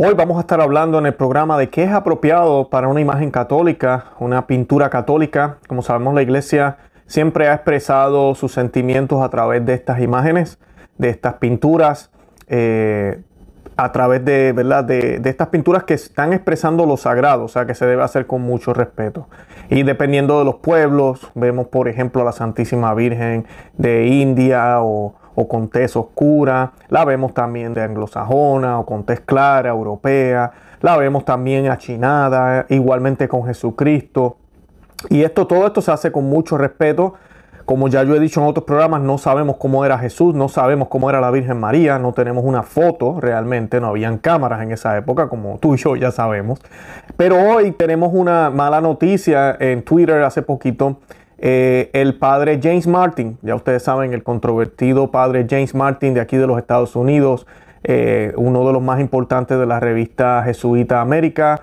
Hoy vamos a estar hablando en el programa de qué es apropiado para una imagen católica, una pintura católica. Como sabemos, la iglesia siempre ha expresado sus sentimientos a través de estas imágenes, de estas pinturas, a través de, ¿verdad? De estas pinturas que están expresando lo sagrado, o sea que se debe hacer con mucho respeto. Y dependiendo de los pueblos, vemos por ejemplo a la Santísima Virgen de India o con tez oscura, la vemos también de anglosajona o con tez clara, europea, la vemos también achinada, igualmente con Jesucristo. Y todo esto se hace con mucho respeto. Como ya yo he dicho en otros programas, no sabemos cómo era Jesús, no sabemos cómo era la Virgen María, no tenemos una foto realmente, no habían cámaras en esa época, como tú y yo ya sabemos. Pero hoy tenemos una mala noticia en Twitter hace poquito. El padre James Martin, ya ustedes saben, el controvertido padre James Martin de aquí de los Estados Unidos, uno de los más importantes de la revista jesuita América.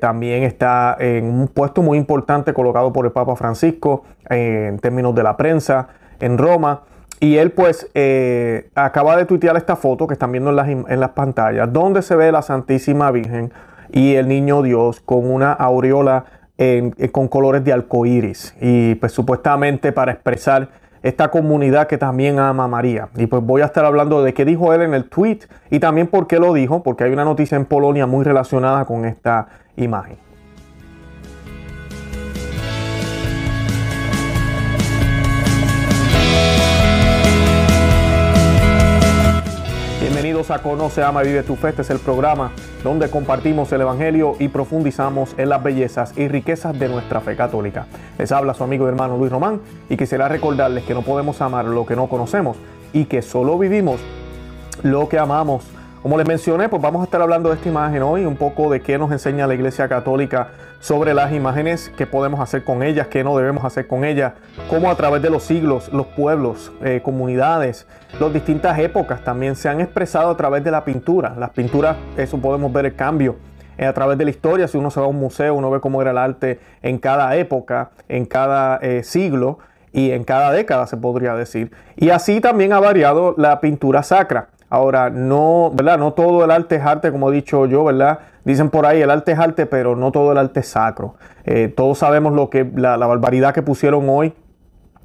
También está en un puesto muy importante colocado por el Papa Francisco en términos de la prensa en Roma. Y él pues acaba de tuitear esta foto que están viendo en las pantallas, donde se ve la Santísima Virgen y el Niño Dios con una aureola con colores de arcoíris. Y pues supuestamente para expresar esta comunidad que también ama a María. Y pues voy a estar hablando de qué dijo él en el tweet y también por qué lo dijo, porque hay una noticia en Polonia muy relacionada con esta imagen. Bienvenidos a Conoce, Ama y Vive tu Fe. Este es el programa donde compartimos el Evangelio y profundizamos en las bellezas y riquezas de nuestra fe católica. Les habla su amigo y hermano Luis Román y quisiera recordarles que no podemos amar lo que no conocemos y que solo vivimos lo que amamos. Como les mencioné, pues vamos a estar hablando de esta imagen hoy, un poco de qué nos enseña la Iglesia Católica sobre las imágenes, qué podemos hacer con ellas, qué no debemos hacer con ellas, cómo a través de los siglos, los pueblos, comunidades, las distintas épocas también se han expresado a través de la pintura. Las pinturas, eso podemos ver el cambio a través de la historia. Si uno se va a un museo, uno ve cómo era el arte en cada época, en cada siglo y en cada década, se podría decir. Y así también ha variado la pintura sacra. Ahora, no, ¿verdad? No todo el arte es arte, como he dicho yo, ¿verdad? Dicen por ahí, el arte es arte, pero no todo el arte es sacro. Todos sabemos lo que la barbaridad que pusieron hoy,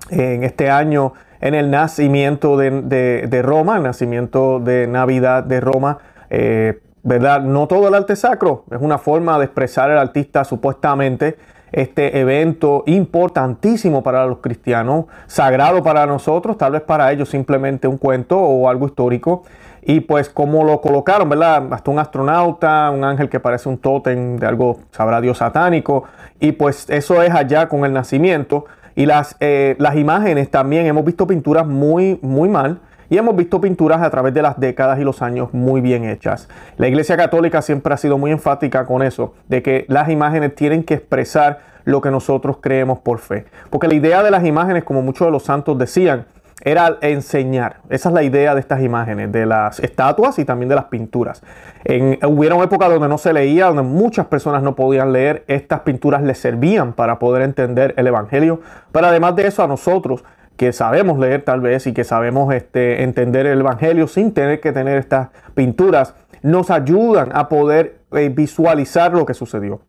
en este año, en el nacimiento de Roma, el nacimiento de Navidad de Roma, ¿verdad? No todo el arte es sacro, es una forma de expresar al artista supuestamente. Este evento importantísimo para los cristianos, sagrado para nosotros, tal vez para ellos simplemente un cuento o algo histórico. Y pues como lo colocaron, ¿verdad? Hasta un astronauta, un ángel que parece un tótem de algo, sabrá Dios, satánico. Y pues eso es allá con el nacimiento. Y las imágenes también, hemos visto pinturas muy, muy mal. Y hemos visto pinturas a través de las décadas y los años muy bien hechas. La Iglesia Católica siempre ha sido muy enfática con eso, de que las imágenes tienen que expresar lo que nosotros creemos por fe. Porque la idea de las imágenes, como muchos de los santos decían, era enseñar. Esa es la idea de estas imágenes, de las estatuas y también de las pinturas. Hubieron épocas donde no se leía, donde muchas personas no podían leer. Estas pinturas les servían para poder entender el Evangelio. Pero además de eso, a nosotros, que sabemos leer tal vez y que sabemos entender el Evangelio sin tener que tener estas pinturas, nos ayudan a poder visualizar lo que sucedió,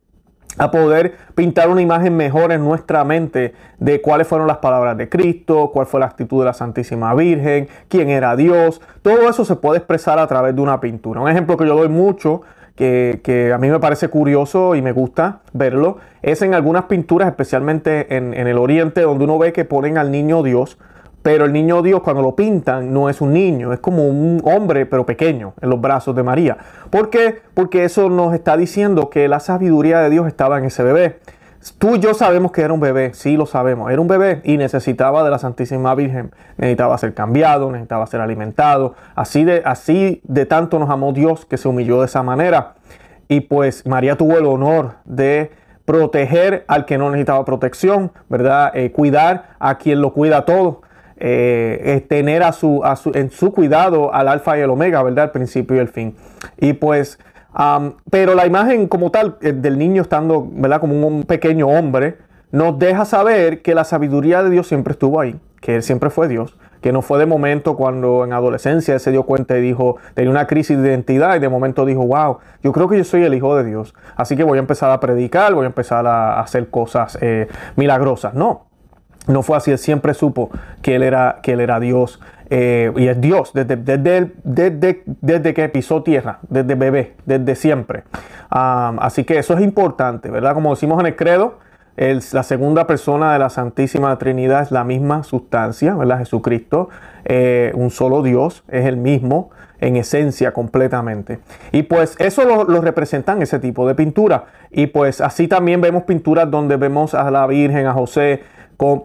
a poder pintar una imagen mejor en nuestra mente de cuáles fueron las palabras de Cristo, cuál fue la actitud de la Santísima Virgen, quién era Dios. Todo eso se puede expresar a través de una pintura. Un ejemplo que yo doy mucho, que a mí me parece curioso y me gusta verlo, es en algunas pinturas, especialmente en el Oriente, donde uno ve que ponen al Niño Dios, pero el Niño Dios cuando lo pintan no es un niño, es como un hombre pero pequeño en los brazos de María. ¿Por qué? Porque eso nos está diciendo que la sabiduría de Dios estaba en ese bebé. Tú y yo sabemos que era un bebé, sí lo sabemos, era un bebé y necesitaba de la Santísima Virgen, necesitaba ser cambiado, necesitaba ser alimentado, así de tanto nos amó Dios que se humilló de esa manera. Y pues María tuvo el honor de proteger al que no necesitaba protección, ¿verdad? Cuidar a quien lo cuida todo, tener en su cuidado al alfa y el omega, ¿verdad? El principio y el fin. Y pues pero la imagen como tal del niño estando, ¿verdad?, como un pequeño hombre, nos deja saber que la sabiduría de Dios siempre estuvo ahí, que Él siempre fue Dios, que no fue de momento cuando en adolescencia él se dio cuenta y dijo, tenía una crisis de identidad y de momento dijo, wow, yo creo que yo soy el hijo de Dios, así que voy a empezar a predicar, voy a empezar a hacer cosas milagrosas. No fue así, él siempre supo que él era Dios. Y es Dios desde que pisó tierra, desde bebé, desde siempre. Así que eso es importante, ¿verdad? Como decimos en el credo, la segunda persona de la Santísima Trinidad es la misma sustancia, ¿verdad? Jesucristo, un solo Dios, es el mismo en esencia completamente. Y pues eso lo representan ese tipo de pintura. Y pues así también vemos pinturas donde vemos a la Virgen, a José,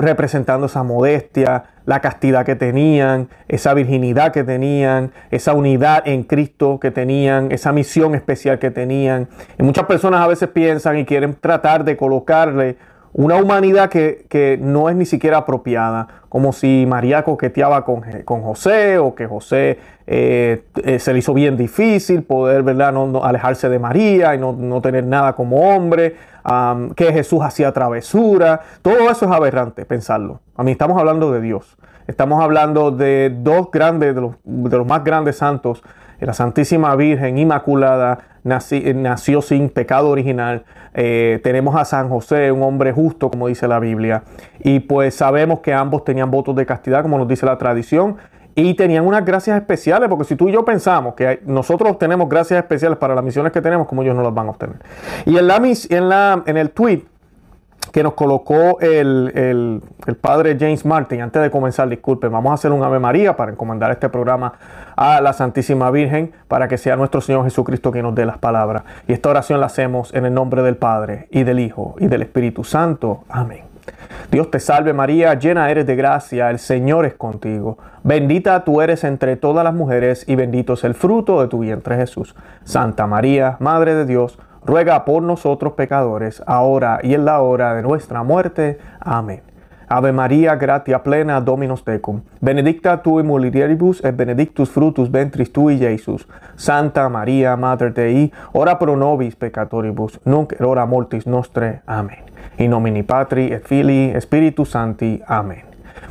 representando esa modestia, la castidad que tenían, esa virginidad que tenían, esa unidad en Cristo que tenían, esa misión especial que tenían. Y muchas personas a veces piensan y quieren tratar de colocarle una humanidad que no es ni siquiera apropiada, como si María coqueteaba con José, o que José se le hizo bien difícil poder, ¿verdad?, no alejarse de María y no tener nada como hombre, que Jesús hacía travesura. Todo eso es aberrante pensarlo. A mí estamos hablando de Dios. Estamos hablando de dos grandes, de los más grandes santos. La Santísima Virgen Inmaculada nació sin pecado original. Tenemos a San José, un hombre justo, como dice la Biblia. Y pues sabemos que ambos tenían votos de castidad, como nos dice la tradición. Y tenían unas gracias especiales, porque si tú y yo pensamos que nosotros obtenemos gracias especiales para las misiones que tenemos, como ellos no las van a obtener. Y en el tweet que nos colocó el padre James Martin, antes de comenzar, disculpen, vamos a hacer un Ave María para encomendar este programa a la Santísima Virgen, para que sea nuestro Señor Jesucristo quien nos dé las palabras. Y esta oración la hacemos en el nombre del Padre, y del Hijo, y del Espíritu Santo. Amén. Dios te salve María, llena eres de gracia, el Señor es contigo. Bendita tú eres entre todas las mujeres, y bendito es el fruto de tu vientre Jesús. Santa María, Madre de Dios, ruega por nosotros pecadores, ahora y en la hora de nuestra muerte. Amén. Ave Maria, gratia plena, Dominus tecum. Benedicta tu in mulieribus et benedictus frutus ventris tui, Jesus. Santa Maria, Mater Dei, ora pro nobis peccatoribus, nunc et hora mortis nostre. Amén. In nomine Patri et Filii, Spiritus Sancti. Amén.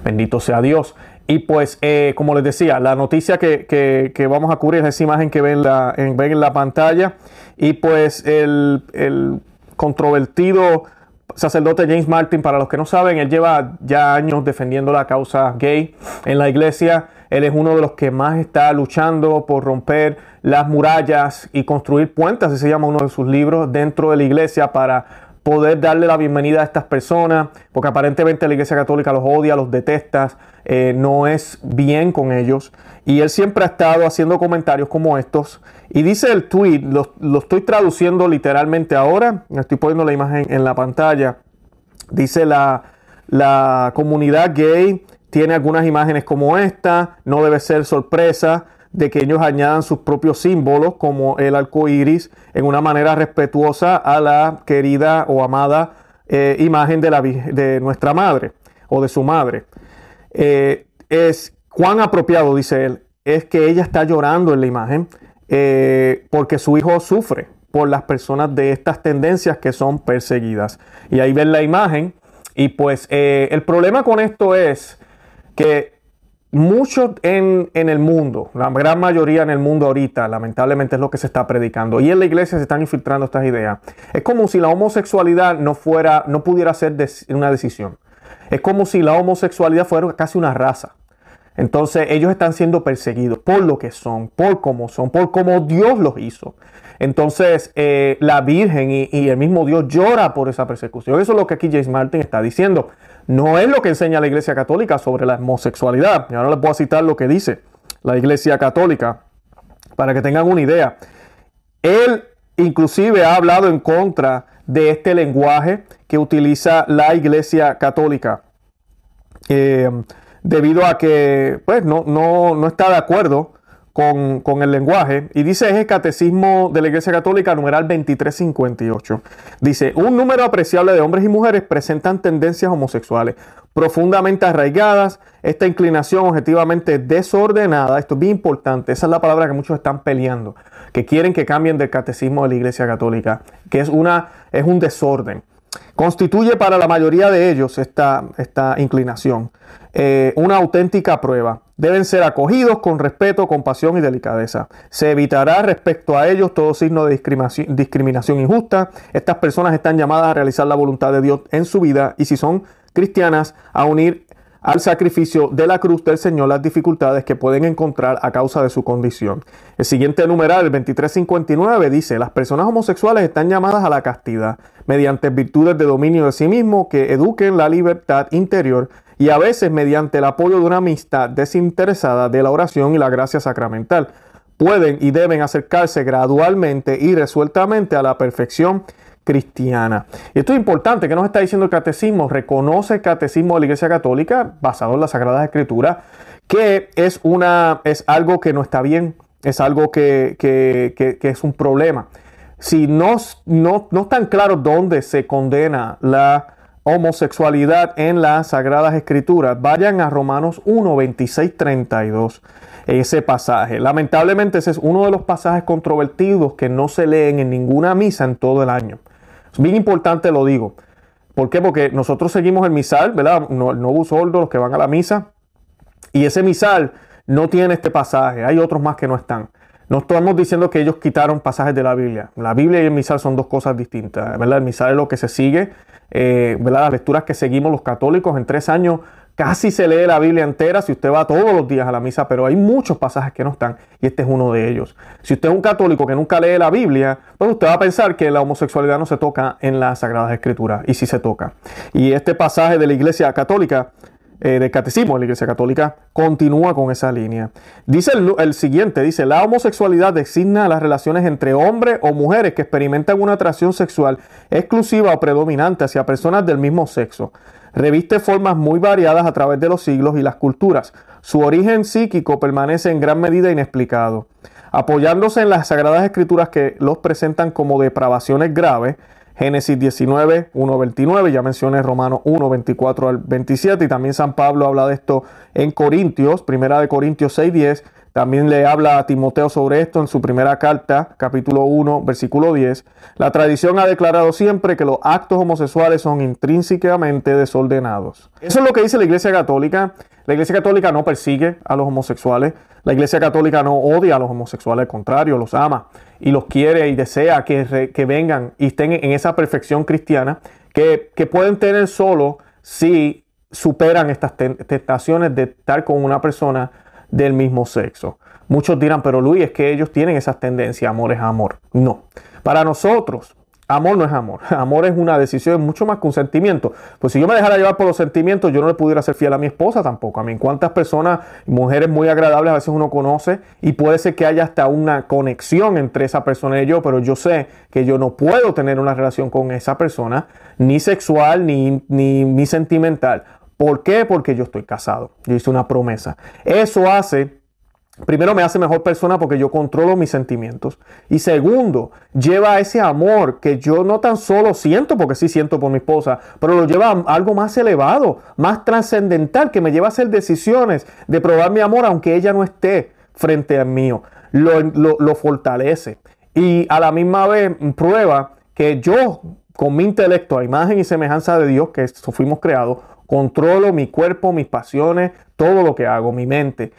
Bendito sea Dios. Y pues, como les decía, la noticia que vamos a cubrir es esa imagen que ven en la pantalla. Y pues el controvertido sacerdote James Martin, para los que no saben, él lleva ya años defendiendo la causa gay en la iglesia. Él es uno de los que más está luchando por romper las murallas y construir puentes, así se llama uno de sus libros, dentro de la iglesia para poder darle la bienvenida a estas personas, porque aparentemente la Iglesia Católica los odia, los detesta, no es bien con ellos. Y él siempre ha estado haciendo comentarios como estos. Y dice el tweet, lo estoy traduciendo literalmente ahora, estoy poniendo la imagen en la pantalla. Dice la comunidad gay tiene algunas imágenes como esta, no debe ser sorpresa de que ellos añadan sus propios símbolos como el arco iris en una manera respetuosa a la querida o amada imagen de nuestra madre o de su madre. Es cuán apropiado, dice él, es que ella está llorando en la imagen porque su hijo sufre por las personas de estas tendencias que son perseguidas. Y ahí ven la imagen y pues el problema con esto es que muchos en el mundo, la gran mayoría en el mundo ahorita, lamentablemente es lo que se está predicando. Y en la iglesia se están infiltrando estas ideas. Es como si la homosexualidad no pudiera ser una decisión. Es como si la homosexualidad fuera casi una raza. Entonces ellos están siendo perseguidos por lo que son, por cómo son, por cómo Dios los hizo. Entonces la Virgen y el mismo Dios llora por esa persecución. Eso es lo que aquí James Martin está diciendo. No es lo que enseña la Iglesia Católica sobre la homosexualidad. Y ahora les voy a citar lo que dice la Iglesia Católica para que tengan una idea. Él inclusive ha hablado en contra de este lenguaje que utiliza la Iglesia Católica debido a que pues, no está de acuerdo con el lenguaje. Y dice, es el Catecismo de la Iglesia Católica, numeral 2358. Dice, un número apreciable de hombres y mujeres presentan tendencias homosexuales profundamente arraigadas. Esta inclinación objetivamente desordenada, esto es bien importante, esa es la palabra que muchos están peleando, que quieren que cambien del Catecismo de la Iglesia Católica, que es un desorden. constituye para la mayoría de ellos esta inclinación una auténtica prueba. Deben ser acogidos con respeto, compasión y delicadeza. Se evitará respecto a ellos todo signo de discriminación injusta. Estas personas están llamadas a realizar la voluntad de Dios en su vida y, si son cristianas, a unir al sacrificio de la cruz del Señor las dificultades que pueden encontrar a causa de su condición. El siguiente numeral, el 2359, dice: las personas homosexuales están llamadas a la castidad mediante virtudes de dominio de sí mismo que eduquen la libertad interior y a veces mediante el apoyo de una amistad desinteresada de la oración y la gracia sacramental. Pueden y deben acercarse gradualmente y resueltamente a la perfección cristiana. Y esto es importante. ¿Qué nos está diciendo el Catecismo? Reconoce el Catecismo de la Iglesia Católica, basado en las Sagradas Escrituras, que es algo que no está bien, es algo que es un problema. Si no es tan claro dónde se condena la homosexualidad en las Sagradas Escrituras, vayan a Romanos 1, 26, 32. Ese pasaje, lamentablemente, ese es uno de los pasajes controvertidos que no se leen en ninguna misa en todo el año. Es bien importante, lo digo. ¿Por qué? Porque nosotros seguimos el misal, ¿verdad? El Novus Ordo, los que van a la misa, y ese misal no tiene este pasaje. Hay otros más que no están. No estamos diciendo que ellos quitaron pasajes de la Biblia. La Biblia y el misal son dos cosas distintas, ¿verdad? El misal es lo que se sigue, ¿verdad? Las lecturas que seguimos los católicos en 3 años. Casi se lee la Biblia entera si usted va todos los días a la misa, pero hay muchos pasajes que no están y este es uno de ellos. Si usted es un católico que nunca lee la Biblia, pues usted va a pensar que la homosexualidad no se toca en las Sagradas Escrituras, y sí se toca. Y este pasaje de la Iglesia Católica, del Catecismo de la Iglesia Católica, continúa con esa línea. Dice el siguiente, dice: la homosexualidad designa las relaciones entre hombres o mujeres que experimentan una atracción sexual exclusiva o predominante hacia personas del mismo sexo. Reviste formas muy variadas a través de los siglos y las culturas. Su origen psíquico permanece en gran medida inexplicado. Apoyándose en las Sagradas Escrituras que los presentan como depravaciones graves, Génesis 19, 1-29, ya mencioné Romanos 1, 24-27, y también San Pablo habla de esto en Corintios, primera de Corintios 6, 10, también le habla a Timoteo sobre esto en su primera carta, capítulo 1, versículo 10. La tradición ha declarado siempre que los actos homosexuales son intrínsecamente desordenados. Eso es lo que dice la Iglesia Católica. La Iglesia Católica no persigue a los homosexuales. La Iglesia Católica no odia a los homosexuales, al contrario, los ama y los quiere y desea que vengan y estén en esa perfección cristiana que pueden tener solo si superan estas tentaciones de estar con una persona del mismo sexo. Muchos dirán: pero Luis, es que ellos tienen esas tendencias, amor es amor. No. Para nosotros, amor no es amor. Amor es una decisión, mucho más que un sentimiento. Pues si yo me dejara llevar por los sentimientos, yo no le pudiera ser fiel a mi esposa tampoco. A mí, cuántas personas, mujeres muy agradables, a veces uno conoce y puede ser que haya hasta una conexión entre esa persona y yo, pero yo sé que yo no puedo tener una relación con esa persona, ni sexual, ni sentimental. ¿Por qué? Porque yo estoy casado. Yo hice una promesa. Eso primero me hace mejor persona porque yo controlo mis sentimientos. Y segundo, lleva ese amor que yo no tan solo siento, porque sí siento por mi esposa, pero lo lleva a algo más elevado, más trascendental, que me lleva a hacer decisiones de probar mi amor aunque ella no esté frente a mí. Lo fortalece. Y a la misma vez prueba que yo, con mi intelecto, a imagen y semejanza de Dios, que fuimos creados, controlo mi cuerpo, mis pasiones, todo lo que hago, mi mente,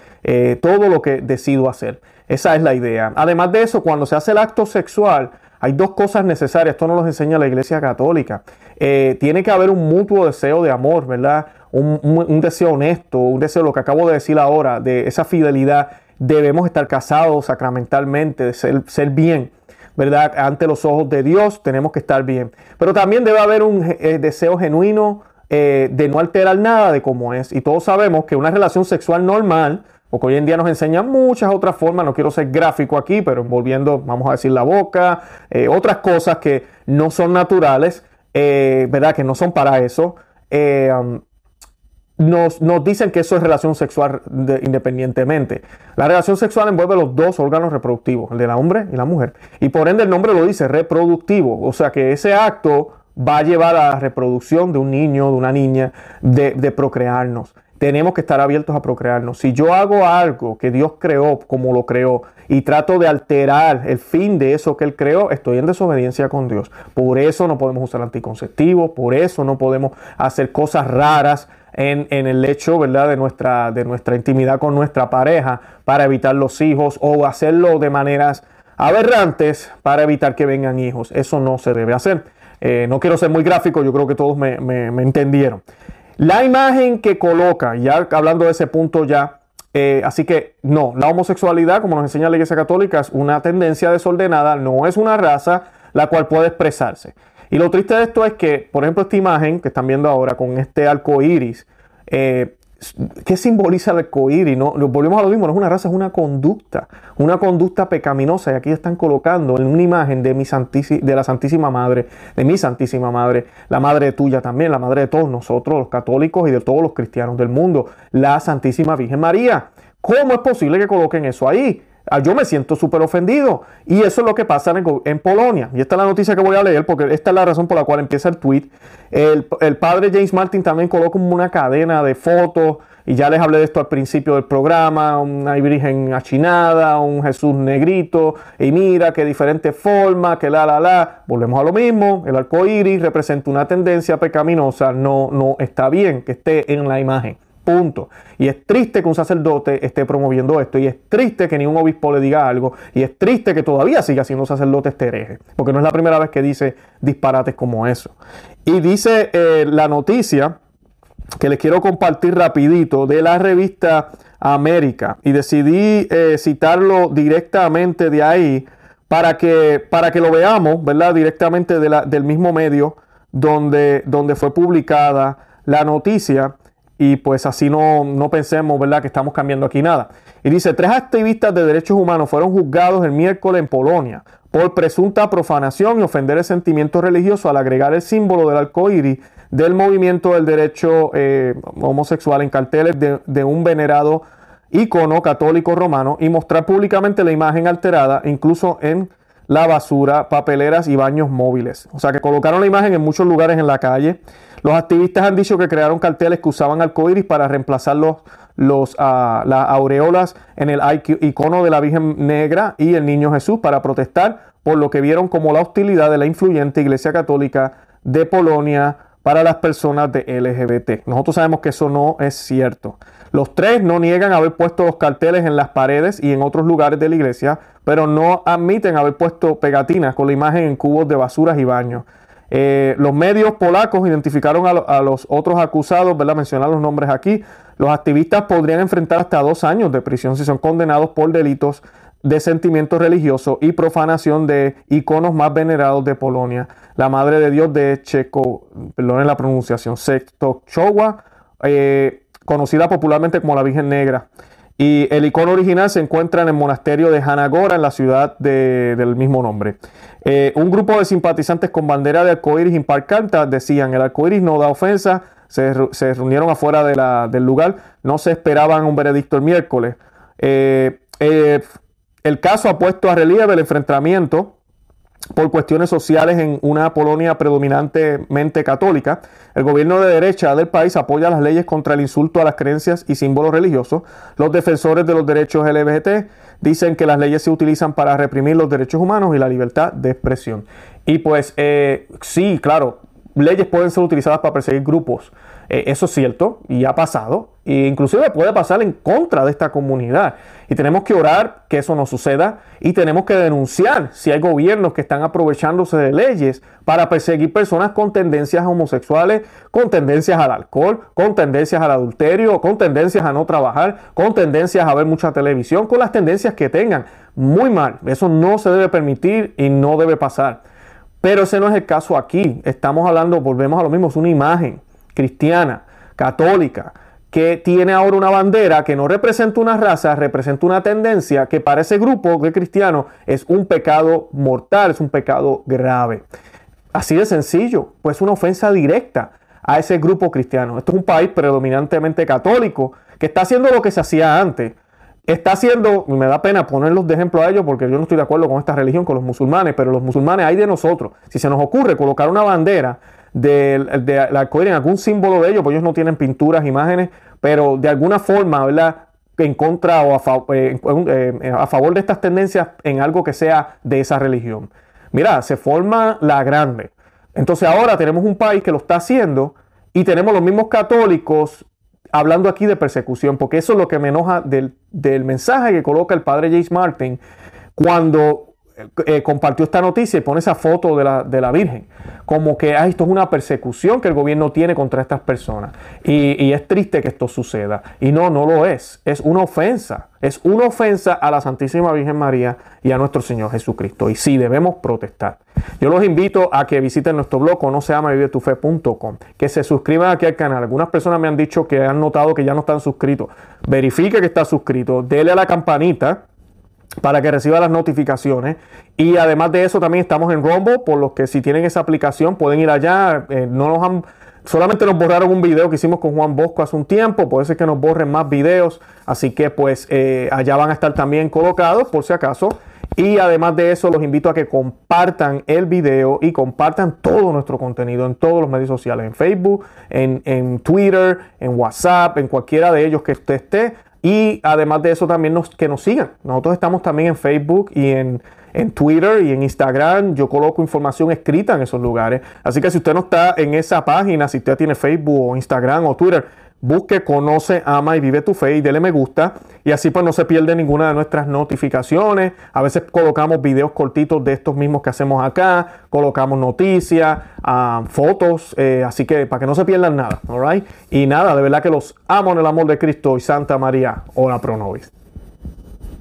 todo lo que decido hacer. Esa es la idea. Además de eso, cuando se hace el acto sexual, hay dos cosas necesarias. Esto nos lo enseña la Iglesia Católica. Tiene que haber un mutuo deseo de amor, ¿verdad? Un deseo honesto, un deseo, lo que acabo de decir ahora, de esa fidelidad. Debemos estar casados sacramentalmente, ser bien, ¿verdad? Ante los ojos de Dios tenemos que estar bien. Pero también debe haber un deseo genuino, de no alterar nada de cómo es. Y todos sabemos que una relación sexual normal, porque hoy en día nos enseñan muchas otras formas, no quiero ser gráfico aquí, pero envolviendo, vamos a decir, la boca, otras cosas que no son naturales, ¿verdad? Que no son para eso. Nos dicen que eso es relación sexual independientemente. La relación sexual envuelve los dos órganos reproductivos, el del hombre y la mujer. Y por ende el nombre lo dice, reproductivo. O sea que ese acto va a llevar a la reproducción de un niño, de una niña, de procrearnos. tenemos que estar abiertos a procrearnos. Si yo hago algo que Dios creó como lo creó y trato de alterar el fin de eso que Él creó, estoy en desobediencia con Dios. Por eso no podemos usar anticonceptivos, por eso no podemos hacer cosas raras en el hecho, ¿verdad?, de nuestra intimidad con nuestra pareja para evitar los hijos, o hacerlo de maneras aberrantes para evitar que vengan hijos. Eso no se debe hacer. No quiero ser muy gráfico, yo creo que todos me entendieron. La imagen que coloca, ya hablando de ese punto ya, así que no, la homosexualidad, como nos enseña la Iglesia Católica, es una tendencia desordenada, no es una raza la cual puede expresarse. Y lo triste de esto es que, por ejemplo, esta imagen que están viendo ahora con este arco iris, ¿qué simboliza el arco iris? No, volvemos a lo mismo, no es una raza, es una conducta pecaminosa. Y aquí están colocando en una imagen de mi Santísima Madre, la Madre tuya también, la Madre de todos nosotros, los católicos, y de todos los cristianos del mundo, la Santísima Virgen María. ¿Cómo es posible que coloquen eso ahí? Yo me siento súper ofendido. Y eso es lo que pasa en Polonia. Y esta es la noticia que voy a leer, porque esta es la razón por la cual empieza el tweet. El padre James Martin también coloca una cadena de fotos. Y ya les hablé de esto al principio del programa. Una virgen achinada, un Jesús negrito. Y mira, qué diferente forma, que la, la, la. Volvemos a lo mismo. El arco iris representa una tendencia pecaminosa. No está bien que esté en la imagen. Punto. Y es triste que un sacerdote esté promoviendo esto, y es triste que ni un obispo le diga algo, y es triste que todavía siga siendo sacerdote este hereje, porque no es la primera vez que dice disparates como eso. Y dice la noticia que les quiero compartir rapidito de la revista América, y decidí citarlo directamente de ahí para que lo veamos, ¿verdad?, directamente del mismo medio donde fue publicada la noticia. Y pues así no pensemos, ¿verdad?, que estamos cambiando aquí nada. Y dice, 3 activistas de derechos humanos fueron juzgados el miércoles en Polonia por presunta profanación y ofender el sentimiento religioso al agregar el símbolo del arco iris del movimiento del derecho homosexual en carteles de un venerado ícono católico romano, y mostrar públicamente la imagen alterada, incluso en la basura, papeleras y baños móviles. O sea, que colocaron la imagen en muchos lugares en la calle. Los activistas han dicho que crearon carteles que usaban arcoíris para reemplazar las aureolas en el icono de la Virgen Negra y el Niño Jesús, para protestar por lo que vieron como la hostilidad de la influyente Iglesia Católica de Polonia para las personas de LGBT. Nosotros sabemos que eso no es cierto. Los 3 no niegan haber puesto los carteles en las paredes y en otros lugares de la iglesia, pero no admiten haber puesto pegatinas con la imagen en cubos de basuras y baños. Los medios polacos identificaron a los otros acusados, ¿verdad? Mencionar los nombres aquí. Los activistas podrían enfrentar hasta 2 años de prisión si son condenados por delitos de sentimiento religioso y profanación de iconos más venerados de Polonia. La Madre de Dios de Częstochowa, conocida popularmente como la Virgen Negra. Y el icono original se encuentra en el monasterio de Hanagora, en la ciudad del mismo nombre. Un grupo de simpatizantes con bandera de arcoíris imparcanta decían, el arcoíris no da ofensa. Se reunieron afuera del lugar. No se esperaban un veredicto el miércoles. El caso ha puesto a relieve el enfrentamiento por cuestiones sociales en una Polonia predominantemente católica. El gobierno de derecha del país apoya las leyes contra el insulto a las creencias y símbolos religiosos. Los defensores de los derechos LGBT dicen que las leyes se utilizan para reprimir los derechos humanos y la libertad de expresión. Y pues sí, claro, leyes pueden ser utilizadas para perseguir grupos. Eso es cierto y ha pasado. E inclusive puede pasar en contra de esta comunidad, y tenemos que orar que eso no suceda, y tenemos que denunciar si hay gobiernos que están aprovechándose de leyes para perseguir personas con tendencias homosexuales, con tendencias al alcohol, con tendencias al adulterio, con tendencias a no trabajar, con tendencias a ver mucha televisión, con las tendencias que tengan. Muy mal, eso no se debe permitir y no debe pasar, pero ese no es el caso aquí. Estamos hablando, volvemos a lo mismo, es una imagen cristiana, católica, que tiene ahora una bandera que no representa una raza, representa una tendencia que para ese grupo de cristianos es un pecado mortal, es un pecado grave. Así de sencillo, pues una ofensa directa a ese grupo cristiano. Esto es un país predominantemente católico que está haciendo lo que se hacía antes. Está haciendo, y me da pena ponerlos de ejemplo a ellos porque yo no estoy de acuerdo con esta religión, con los musulmanes, pero los musulmanes hay de nosotros. Si se nos ocurre colocar una bandera de acudir en algún símbolo de ellos, pues ellos no tienen pinturas, imágenes, pero de alguna forma, ¿verdad?, en contra o a favor de estas tendencias en algo que sea de esa religión. Mira, se forma la grande. Entonces ahora tenemos un país que lo está haciendo y tenemos los mismos católicos hablando aquí de persecución, porque eso es lo que me enoja del mensaje que coloca el padre James Martin cuando compartió esta noticia y pone esa foto de la Virgen. Como que esto es una persecución que el gobierno tiene contra estas personas. Y es triste que esto suceda. Y no lo es. Es una ofensa. Es una ofensa a la Santísima Virgen María y a nuestro Señor Jesucristo. Y sí, debemos protestar. Yo los invito a que visiten nuestro blog conoceamavivetufe.com, que se suscriban aquí al canal. Algunas personas me han dicho que han notado que ya no están suscritos. Verifique que está suscrito. Dele a la campanita para que reciba las notificaciones. Y además de eso, también estamos en Rumble, por los que si tienen esa aplicación pueden ir allá. Solamente nos borraron un video que hicimos con Juan Bosco hace un tiempo, puede ser que nos borren más videos, así que pues allá van a estar también colocados por si acaso. Y además de eso, los invito a que compartan el video y compartan todo nuestro contenido en todos los medios sociales, en Facebook, en Twitter, en WhatsApp, en cualquiera de ellos que usted esté. Y además de eso también que nos sigan. Nosotros estamos también en Facebook y en Twitter y en Instagram. Yo coloco información escrita en esos lugares. Así que si usted no está en esa página, si usted tiene Facebook o Instagram o Twitter, busque Conoce, Ama y Vive tu Fe y dele me gusta. Y así pues no se pierde ninguna de nuestras notificaciones. A veces colocamos videos cortitos de estos mismos que hacemos acá. Colocamos noticias, fotos. Así que para que no se pierdan nada. All right? Y nada, de verdad que los amo en el amor de Cristo y Santa María, ora pro nobis.